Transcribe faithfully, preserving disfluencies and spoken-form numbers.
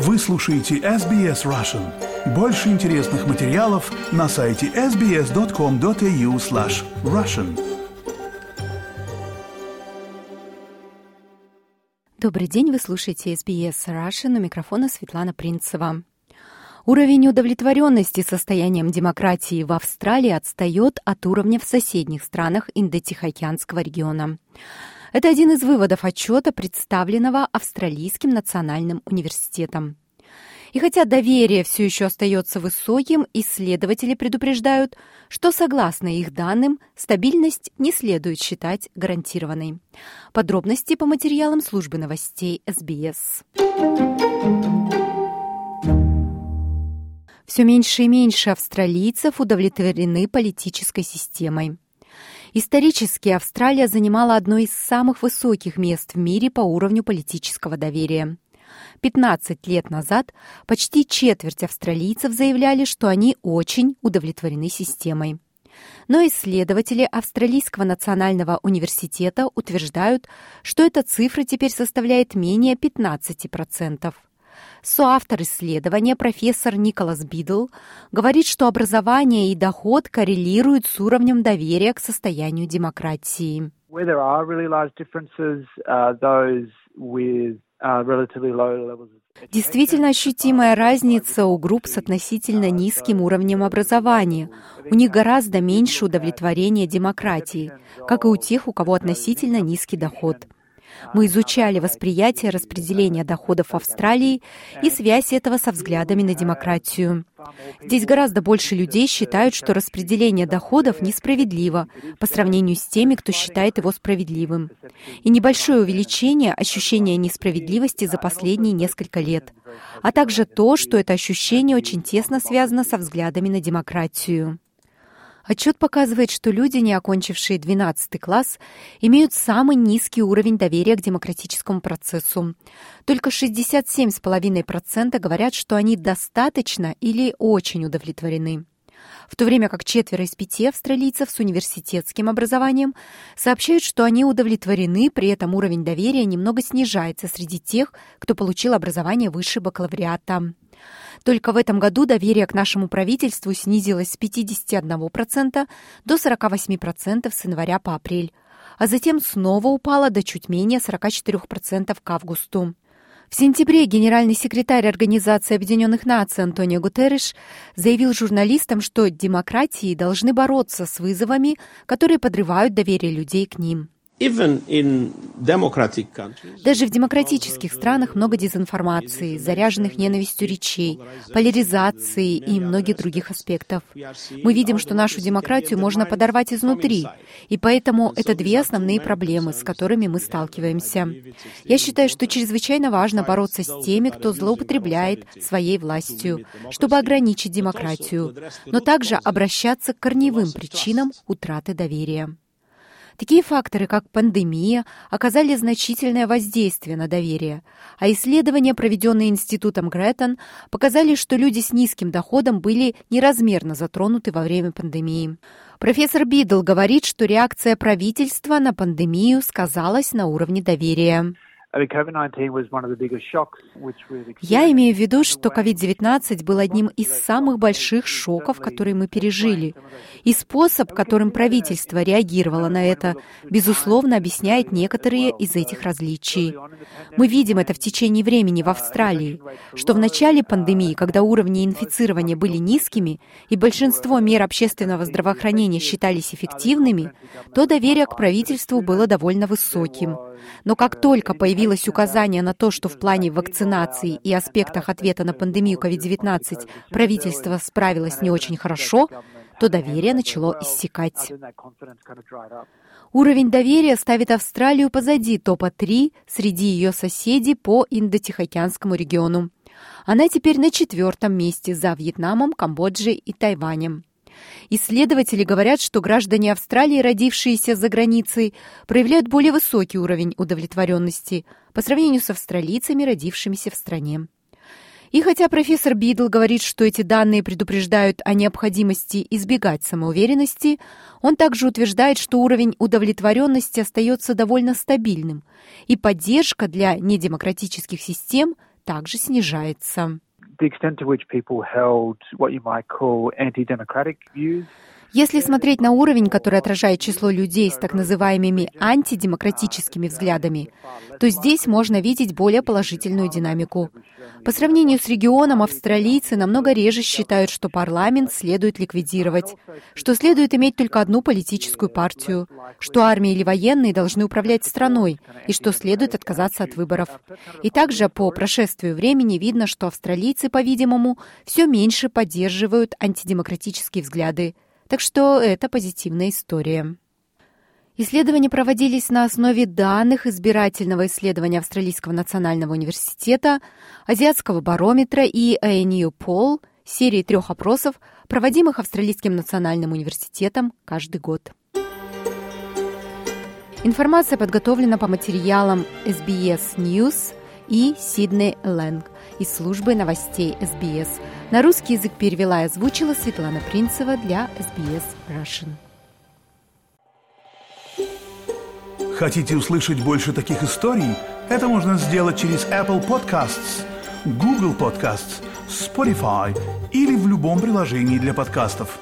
Вы слушаете эс би эс Russian. Больше интересных материалов на сайте эс би эс точка ком точка эй ю слэш Russian. Добрый день, вы слушаете эс би эс Russian, у микрофона Светлана Принцева. Уровень удовлетворенности состоянием демократии в Австралии отстает от уровня в соседних странах Индо-Тихоокеанского региона. Это один из выводов отчета, представленного Австралийским национальным университетом. И хотя доверие все еще остается высоким, исследователи предупреждают, что, согласно их данным, стабильность не следует считать гарантированной. Подробности по материалам службы новостей эс би эс. Все меньше и меньше австралийцев удовлетворены политической системой. Исторически Австралия занимала одно из самых высоких мест в мире по уровню политического доверия. пятнадцать лет назад почти четверть австралийцев заявляли, что они очень удовлетворены системой. Но исследователи Австралийского национального университета утверждают, что эта цифра теперь составляет менее пятнадцати процентов. Соавтор исследования, профессор Николас Бидл, говорит, что образование и доход коррелируют с уровнем доверия к состоянию демократии. Действительно ощутимая разница у групп с относительно низким уровнем образования. У них гораздо меньше удовлетворения демократии, как и у тех, у кого относительно низкий доход. Мы изучали восприятие распределения доходов в Австралии и связь этого со взглядами на демократию. Здесь гораздо больше людей считают, что распределение доходов несправедливо по сравнению с теми, кто считает его справедливым. И небольшое увеличение ощущения несправедливости за последние несколько лет, а также то, что это ощущение очень тесно связано со взглядами на демократию. Отчет показывает, что люди, не окончившие двенадцатый класс, имеют самый низкий уровень доверия к демократическому процессу. Только шестьдесят семь целых пять десятых процента говорят, что они достаточно или очень удовлетворены. В то время как четверо из пяти австралийцев с университетским образованием сообщают, что они удовлетворены, при этом уровень доверия немного снижается среди тех, кто получил образование высшего бакалавриата. Только в этом году доверие к нашему правительству снизилось с пятидесяти одного процента до сорока восьми процентов с января по апрель, а затем снова упало до чуть менее сорока четырех процентов к августу. В сентябре генеральный секретарь Организации Объединенных Наций Антонио Гутерреш заявил журналистам, что демократии должны бороться с вызовами, которые подрывают доверие людей к ним. Даже в демократических странах много дезинформации, заряженных ненавистью речей, поляризации и многих других аспектов. Мы видим, что нашу демократию можно подорвать изнутри, и поэтому это две основные проблемы, с которыми мы сталкиваемся. Я считаю, что чрезвычайно важно бороться с теми, кто злоупотребляет своей властью, чтобы ограничить демократию, но также обращаться к корневым причинам утраты доверия. Такие факторы, как пандемия, оказали значительное воздействие на доверие, а исследования, проведенные Институтом Греттон, показали, что люди с низким доходом были неразмерно затронуты во время пандемии. Профессор Бидл говорит, что реакция правительства на пандемию сказалась на уровне доверия. Я имею в виду, что ковид девятнадцать был одним из самых больших шоков, которые мы пережили. И способ, которым правительство реагировало на это, безусловно, объясняет некоторые из этих различий. Мы видим это в течение времени в Австралии, что в начале пандемии, когда уровни инфицирования были низкими и большинство мер общественного здравоохранения считались эффективными, то доверие к правительству было довольно высоким. Но как только появилось указание на то, что в плане вакцинации и аспектах ответа на пандемию ковид девятнадцать правительство справилось не очень хорошо, то доверие начало иссякать. Уровень доверия ставит Австралию позади топа три среди ее соседей по Индо-Тихоокеанскому региону. Она теперь на четвертом месте за Вьетнамом, Камбоджей и Тайванем. Исследователи говорят, что граждане Австралии, родившиеся за границей, проявляют более высокий уровень удовлетворенности по сравнению с австралийцами, родившимися в стране. И хотя профессор Бидл говорит, что эти данные предупреждают о необходимости избегать самоуверенности, он также утверждает, что уровень удовлетворенности остается довольно стабильным, и поддержка для недемократических систем – также снижается. Если смотреть на уровень, который отражает число людей с так называемыми антидемократическими взглядами, то здесь можно видеть более положительную динамику. По сравнению с регионом, австралийцы намного реже считают, что парламент следует ликвидировать, что следует иметь только одну политическую партию, что армия или военные должны управлять страной и что следует отказаться от выборов. И также по прошествию времени видно, что австралийцы, по-видимому, все меньше поддерживают антидемократические взгляды. Так что это позитивная история. Исследования проводились на основе данных избирательного исследования Австралийского национального университета, Азиатского барометра и эй эн ю Poll, серии трех опросов, проводимых Австралийским национальным университетом каждый год. Информация подготовлена по материалам эс би эс News и Сидней Лэнг из службы новостей эс би эс. На русский язык перевела и озвучила Светлана Принцева для эс би эс Russian. Хотите услышать больше таких историй? Это можно сделать через Apple Podcasts, Google Podcasts, Spotify или в любом приложении для подкастов.